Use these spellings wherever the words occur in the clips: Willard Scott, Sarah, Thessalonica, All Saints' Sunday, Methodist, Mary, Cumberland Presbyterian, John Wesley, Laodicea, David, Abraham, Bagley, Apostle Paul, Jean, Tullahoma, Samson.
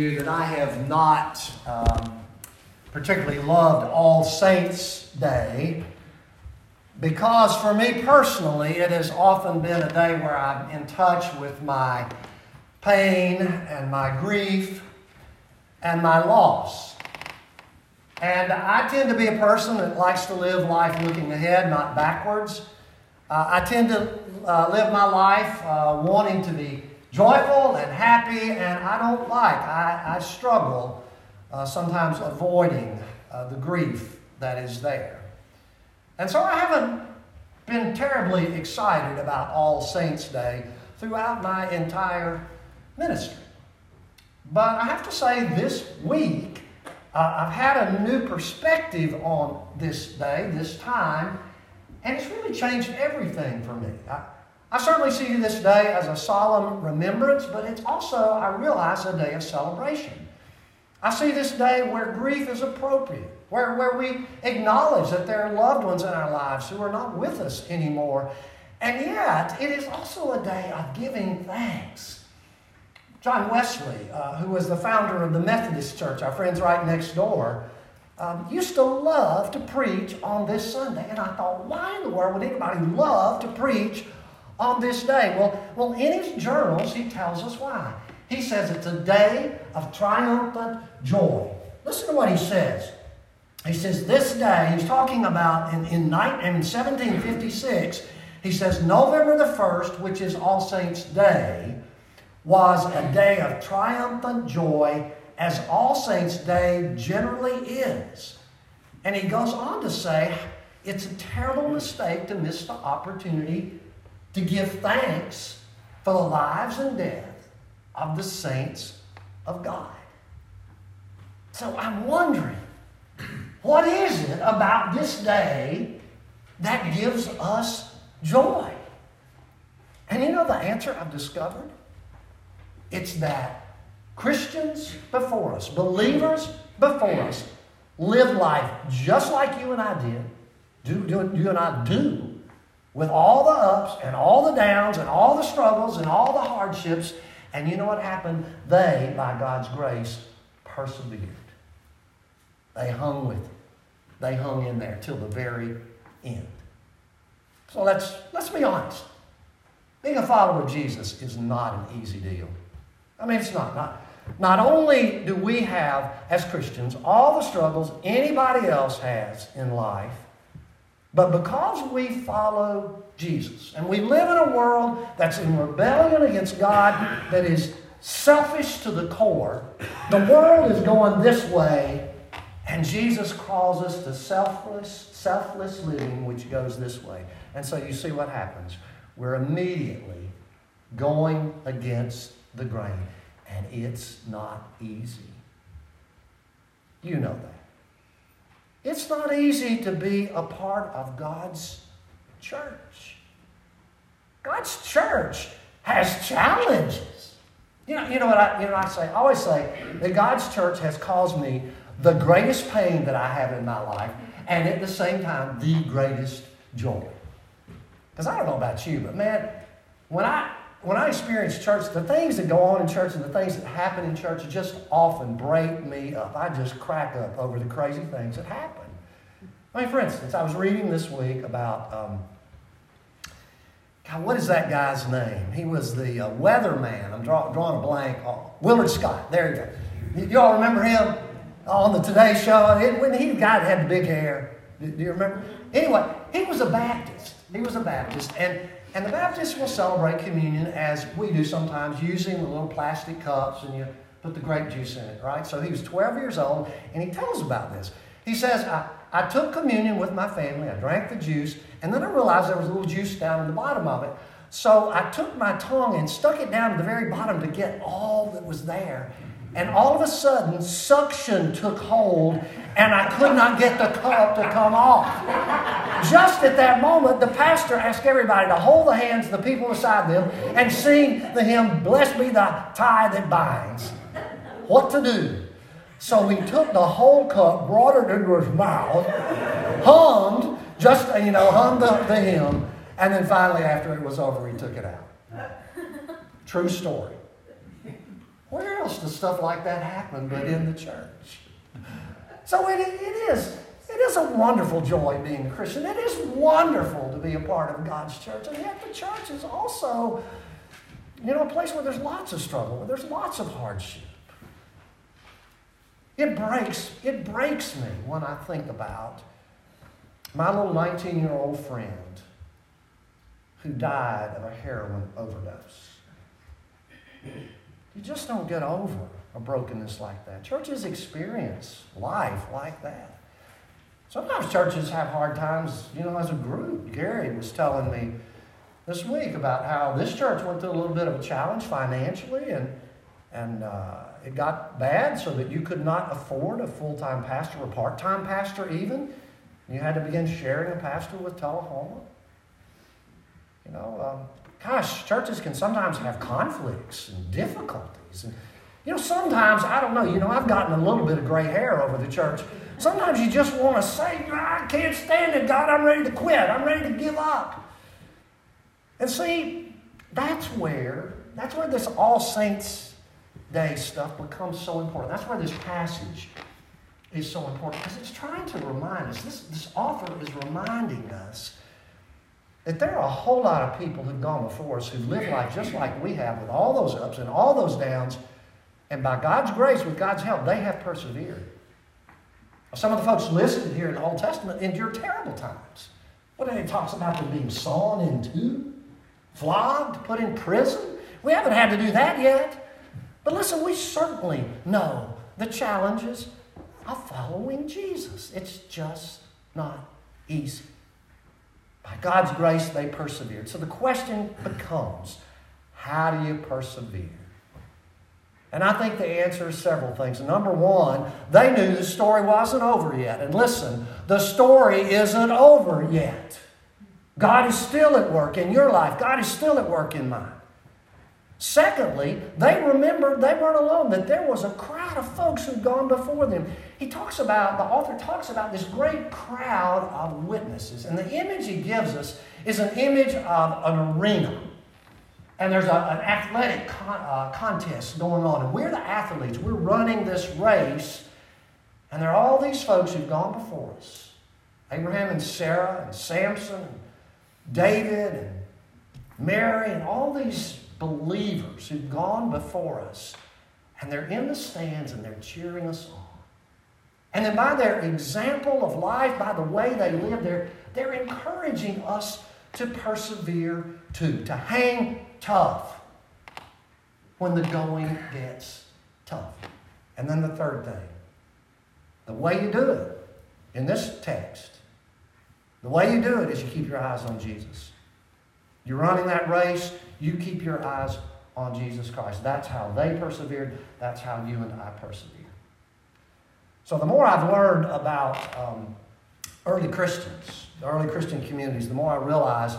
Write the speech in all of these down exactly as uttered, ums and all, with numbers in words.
You that I have not um, particularly loved All Saints Day, because for me personally, it has often been a day where I'm in touch with my pain and my grief and my loss. And I tend to be a person that likes to live life looking ahead, not backwards. Uh, I tend to uh, live my life uh, wanting to be joyful and happy, and I don't like, I, I struggle uh, sometimes avoiding uh, the grief that is there. And so I haven't been terribly excited about All Saints Day throughout my entire ministry. But I have to say, this week, uh, I've had a new perspective on this day, this time, and it's really changed everything for me. I, I certainly see this day as a solemn remembrance, but it's also, I realize, a day of celebration. I see this day where grief is appropriate, where, where we acknowledge that there are loved ones in our lives who are not with us anymore. And yet, it is also a day of giving thanks. John Wesley, uh, who was the founder of the Methodist Church, our friends right next door, Um, used to love to preach on this Sunday. And I thought, why in the world would anybody love to preach on this day? Well, well, in his journals, he tells us why. He says it's a day of triumphant joy. Listen to what he says. He says this day, he's talking about in, in, seventeen fifty-six, he says November the first, which is All Saints Day, was a day of triumphant joy, as All Saints Day generally is. And he goes on to say, it's a terrible mistake to miss the opportunity to give thanks for the lives and death of the saints of God. So I'm wondering, what is it about this day that gives us joy? And you know the answer I've discovered? It's that Christians before us, believers before us, live life just like you and I did, do, do, you and I do, with all the ups and all the downs and all the struggles and all the hardships. And you know what happened? They, by God's grace, persevered. They hung with it. They hung in there till the very end. So let's, let's be honest. Being a follower of Jesus is not an easy deal. I mean, it's not, not. Not only do we have, as Christians, all the struggles anybody else has in life, but because we follow Jesus and we live in a world that's in rebellion against God, that is selfish to the core, the world is going this way, and Jesus calls us to selfless, selfless living, which goes this way. And so you see what happens. We're immediately going against the grain, and it's not easy. You know that. It's not easy to be a part of God's church. God's church has challenges. You know, you know what I you know what I say? I always say that God's church has caused me the greatest pain that I have in my life, and at the same time, the greatest joy. Because I don't know about you, but man, when I When I experience church, the things that go on in church and the things that happen in church just often break me up. I just crack up over the crazy things that happen. I mean, for instance, I was reading this week about, um, God, what is that guy's name? He was the uh, weatherman. I'm draw, drawing a blank. Oh, Willard Scott. There you go. You all remember him on the Today Show? It, when he got had the big hair. Do, do you remember? Anyway, he was a Baptist. He was a Baptist, and And the Baptists will celebrate communion, as we do sometimes, using the little plastic cups, and you put the grape juice in it, right? So he was twelve years old, and he tells about this. He says, I, I took communion with my family, I drank the juice, and then I realized there was a little juice down in the bottom of it. So I took my tongue and stuck it down to the very bottom to get all that was there. And all of a sudden, suction took hold, and I could not get the cup to come off. Just at that moment, the pastor asked everybody to hold the hands of the people beside them and sing the hymn, "Blessed be the tie that binds." What to do? So he took the whole cup, brought it into his mouth, hummed, just, you know, hummed the, the hymn, and then finally, after it was over, he took it out. True story. Where else does stuff like that happen but in the church? So it, it is it is a wonderful joy being a Christian. It is wonderful to be a part of God's church. And yet the church is also, you know, a place where there's lots of struggle, where there's lots of hardship. It breaks, it breaks me when I think about my little nineteen-year-old friend who died of a heroin overdose. You just don't get over a brokenness like that. Churches experience life like that. Sometimes churches have hard times, you know, as a group. Gary was telling me this week about how this church went through a little bit of a challenge financially, and and uh, it got bad so that you could not afford a full-time pastor or part-time pastor even. You had to begin sharing a pastor with Tullahoma. You know, um, gosh, churches can sometimes have conflicts and difficulties. And, you know, sometimes, I don't know, you know, I've gotten a little bit of gray hair over the church. Sometimes you just want to say, I can't stand it, God, I'm ready to quit. I'm ready to give up. And see, that's where, that's where this All Saints Day stuff becomes so important. That's why this passage is so important, because it's trying to remind us, this, this author is reminding us that there are a whole lot of people who've gone before us who live life just like we have, with all those ups and all those downs, and by God's grace, with God's help, they have persevered. Some of the folks listed here in the Old Testament endured terrible times. What did it talk about? Them being sawn in two, flogged, put in prison? We haven't had to do that yet. But listen, we certainly know the challenges of following Jesus. It's just not easy. By God's grace, they persevered. So the question becomes, how do you persevere? And I think the answer is several things. Number one, they knew the story wasn't over yet. And listen, the story isn't over yet. God is still at work in your life. God is still at work in mine. Secondly, they remembered they weren't alone, that there was a crowd of folks who'd gone before them. He talks about, the author talks about this great crowd of witnesses. And the image he gives us is an image of an arena. And there's a, an athletic con, uh, contest going on. And we're the athletes. We're running this race. And there are all these folks who've gone before us. Abraham and Sarah and Samson and David and Mary and all these believers who've gone before us, and they're in the stands and they're cheering us on. And then by their example of life, by the way they live, they're, they're encouraging us to persevere too, to hang tough when the going gets tough. And then the third thing, the way you do it in this text, the way you do it is you keep your eyes on Jesus. You're running that race, you keep your eyes on Jesus Christ. That's how they persevered. That's how you and I persevere. So the more I've learned about um, early Christians, the early Christian communities, the more I realize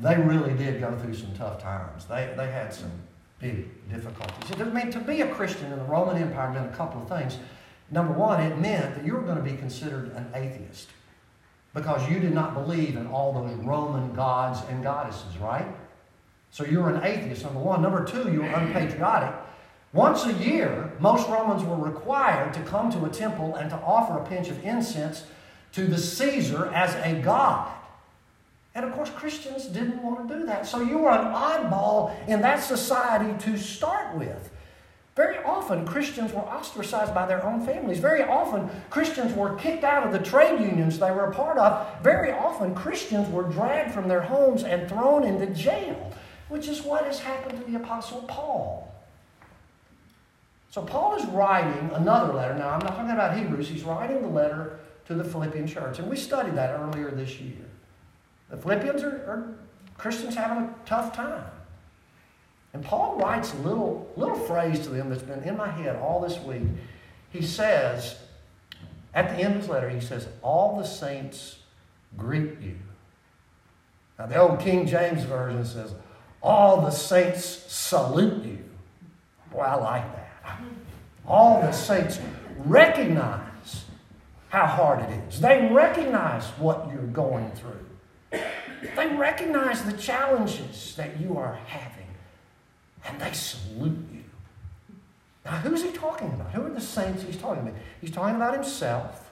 they really did go through some tough times. They, they had some big difficulties. It meant to be a Christian in the Roman Empire meant a couple of things. Number one, it meant that you were going to be considered an atheist, because you did not believe in all those Roman gods and goddesses, right? So you were an atheist, number one. Number two, you were unpatriotic. Once a year, most Romans were required to come to a temple and to offer a pinch of incense to the Caesar as a god. And of course, Christians didn't want to do that. So you were an oddball in that society to start with. Very often, Christians were ostracized by their own families. Very often, Christians were kicked out of the trade unions they were a part of. Very often, Christians were dragged from their homes and thrown into jail, which is what has happened to the Apostle Paul. So Paul is writing another letter. Now, I'm not talking about Hebrews. He's writing the letter to the Philippian church, and we studied that earlier this year. The Philippians are, are Christians having a tough time. And Paul writes a little, little phrase to them that's been in my head all this week. He says, at the end of his letter, he says, all the saints greet you. Now, the old King James Version says, all the saints salute you. Boy, I like that. All the saints recognize how hard it is. They recognize what you're going through. They recognize the challenges that you are having. And they salute you. Now, who's he talking about? Who are the saints he's talking about? He's talking about himself.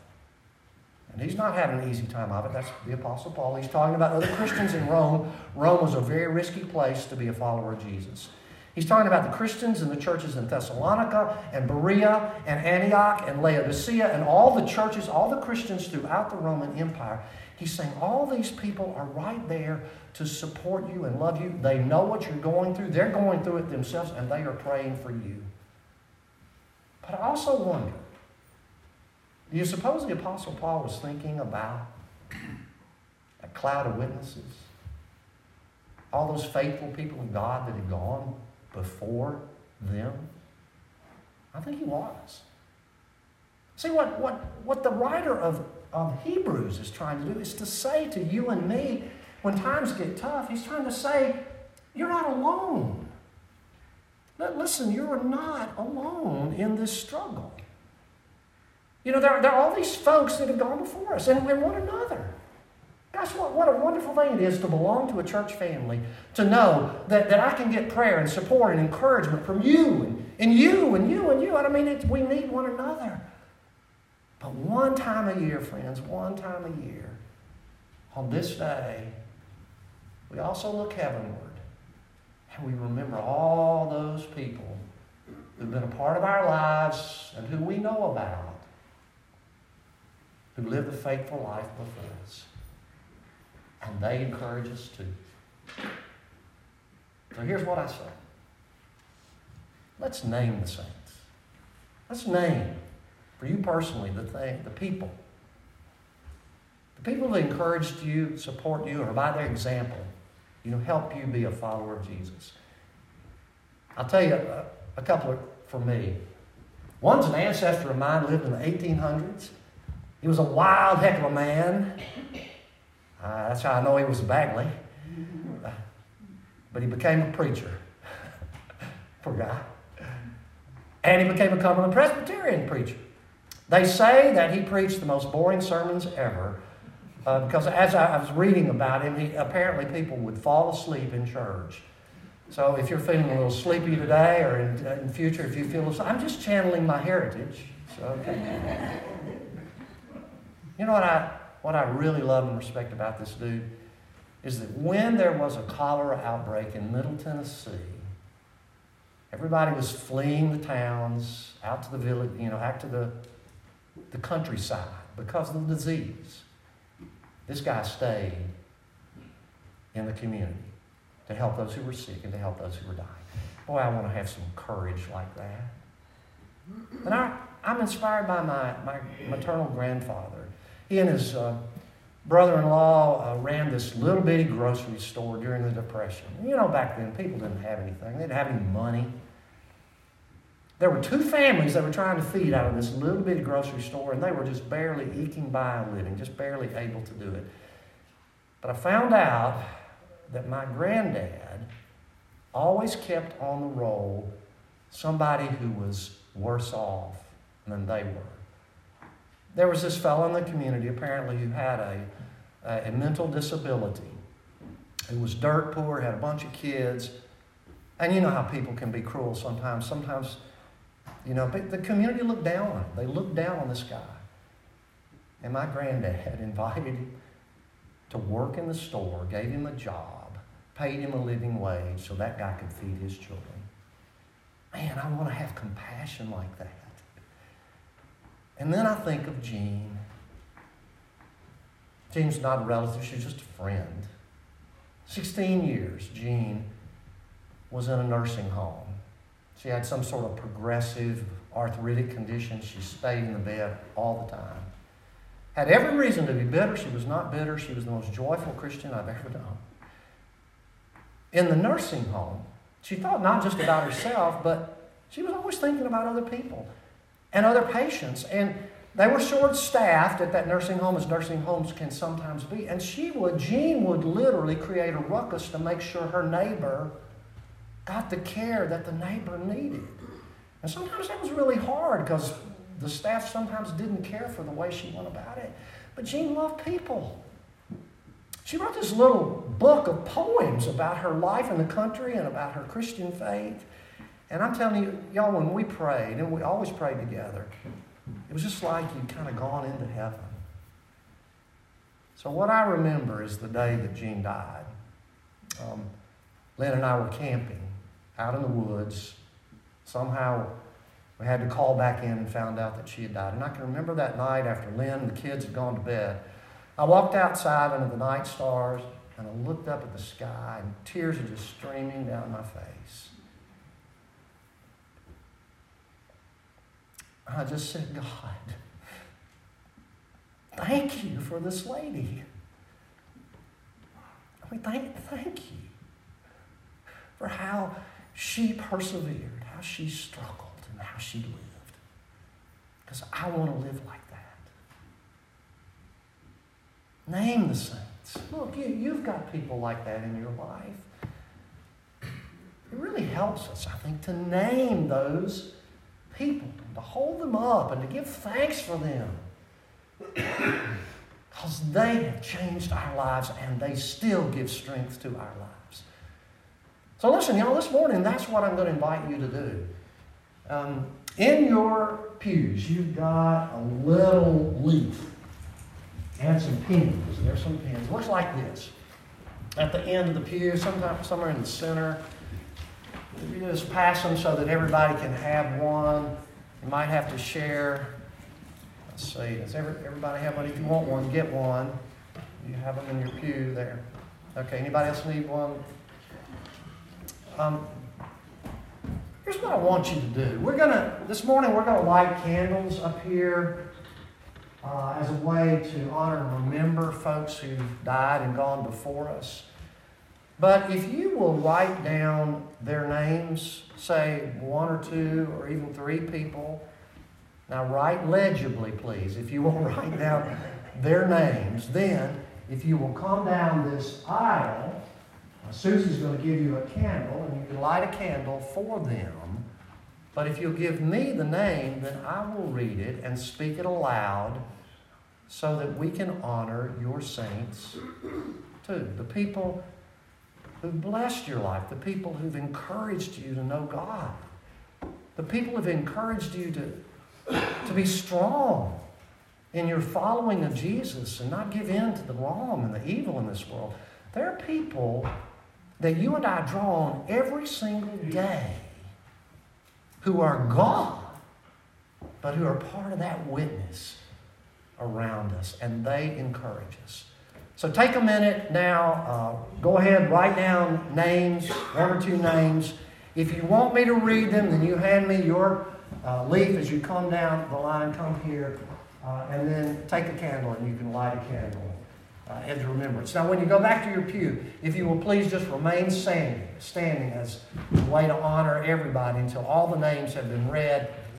And he's not having an easy time of it. That's the Apostle Paul. He's talking about other Christians in Rome. Rome was a very risky place to be a follower of Jesus. He's talking about the Christians and the churches in Thessalonica and Berea and Antioch and Laodicea and all the churches, all the Christians throughout the Roman Empire. He's saying all these people are right there to support you and love you. They know what you're going through. They're going through it themselves, and they are praying for you. But I also wonder, do you suppose the Apostle Paul was thinking about a cloud of witnesses? All those faithful people of God that had gone before them? I think he was. See, what, what, what the writer of, of Hebrews is trying to do is to say to you and me, when times get tough, he's trying to say, you're not alone. Listen, you're not alone in this struggle. You know, there, there are all these folks that have gone before us and, and one another. Gosh, what, what a wonderful thing it is to belong to a church family, to know that, that I can get prayer and support and encouragement from you and, and you and you and you. And I mean, it, we need one another. But one time a year, friends, one time a year, on this day, we also look heavenward and we remember all those people who've been a part of our lives and who we know about, who lived a faithful life before us. And they encourage us too. So here's what I say. Let's name the saints. Let's name, for you personally, the thing, the people. The people that encouraged you, support you, or by their example, you know, help you be a follower of Jesus. I'll tell you a, a couple of, for me. One's an ancestor of mine, lived in the eighteen hundreds. He was a wild heck of a man. Uh, that's how I know he was a Bagley. Uh, but he became a preacher. Poor guy. And he became a Cumberland Presbyterian preacher. They say that he preached the most boring sermons ever uh, because as I was reading about him, he, apparently people would fall asleep in church. So if you're feeling a little sleepy today or in, in the future, if you feel, I'm just channeling my heritage. So, okay. You know what I... What I really love and respect about this dude is that when there was a cholera outbreak in Middle Tennessee, everybody was fleeing the towns out to the village, you know, out to the, the countryside because of the disease. This guy stayed in the community to help those who were sick and to help those who were dying. Boy, I want to have some courage like that. And I, I'm inspired by my, my maternal grandfather. He and his uh, brother-in-law uh, ran this little bitty grocery store during the Depression. You know, back then, people didn't have anything. They didn't have any money. There were two families that were trying to feed out of this little bitty grocery store, and they were just barely eking by a living, just barely able to do it. But I found out that my granddad always kept on the roll somebody who was worse off than they were. There was this fellow in the community, apparently, who had a, a, a mental disability, who was dirt poor, had a bunch of kids. And you know how people can be cruel sometimes. Sometimes, you know, but the community looked down on him. They looked down on this guy. And my granddad had invited him to work in the store, gave him a job, paid him a living wage so that guy could feed his children. Man, I want to have compassion like that. And then I think of Jean. Jean's not a relative, she's just a friend. sixteen years, Jean was in a nursing home. She had some sort of progressive arthritic condition. She stayed in the bed all the time. Had every reason to be bitter. She was not bitter. She was the most joyful Christian I've ever known. In the nursing home, she thought not just about herself, but she was always thinking about other people and other patients. And they were short-staffed at that nursing home, as nursing homes can sometimes be. And she would, Jean would literally create a ruckus to make sure her neighbor got the care that the neighbor needed. And sometimes that was really hard because the staff sometimes didn't care for the way she went about it. But Jean loved people. She wrote this little book of poems about her life in the country and about her Christian faith. And I'm telling you, y'all, when we prayed, and we always prayed together, it was just like you'd kind of gone into heaven. So what I remember is the day that Jean died. Um, Lynn and I were camping out in the woods. Somehow we had to call back in and found out that she had died. And I can remember that night after Lynn and the kids had gone to bed. I walked outside under the night stars, and I looked up at the sky, and tears were just streaming down my face. I just said, God, thank you for this lady. I mean, thank, thank you for how she persevered, how she struggled, and how she lived. Because I want to live like that. Name the saints. Look, you, you've got people like that in your life. It really helps us, I think, to name those people, to hold them up and to give thanks for them, because they have changed our lives and they still give strength to our lives. So listen, y'all, this morning, that's what I'm going to invite you to do. Um, in your pews, you've got a little leaf and some pins. There's some pins. It looks like this. At the end of the pew, sometimes somewhere in the center, you just pass them so that everybody can have one. You might have to share. Let's see. Does every, everybody have one? If you want one, get one. You have them in your pew there. Okay. Anybody else need one? Um, here's what I want you to do. We're gonna this morning. We're gonna light candles up here uh, as a way to honor and remember folks who've died and gone before us. But if you will write down their names, say one or two or even three people. Now write legibly, please. If you will write down their names, then if you will come down this aisle, Susie's going to give you a candle, and you can light a candle for them. But if you'll give me the name, then I will read it and speak it aloud so that we can honor your saints too. The people who've blessed your life, the people who've encouraged you to know God, the people who've encouraged you to, to be strong in your following of Jesus and not give in to the wrong and the evil in this world. There are people that you and I draw on every single day who are gone, but who are part of that witness around us, and they encourage us. So take a minute now, uh, go ahead, write down names, one or two names. If you want me to read them, then you hand me your uh, leaf as you come down the line, come here, uh, and then take a candle and you can light a candle uh, as a remembrance. Now when you go back to your pew, if you will please just remain standing, standing as a way to honor everybody until all the names have been read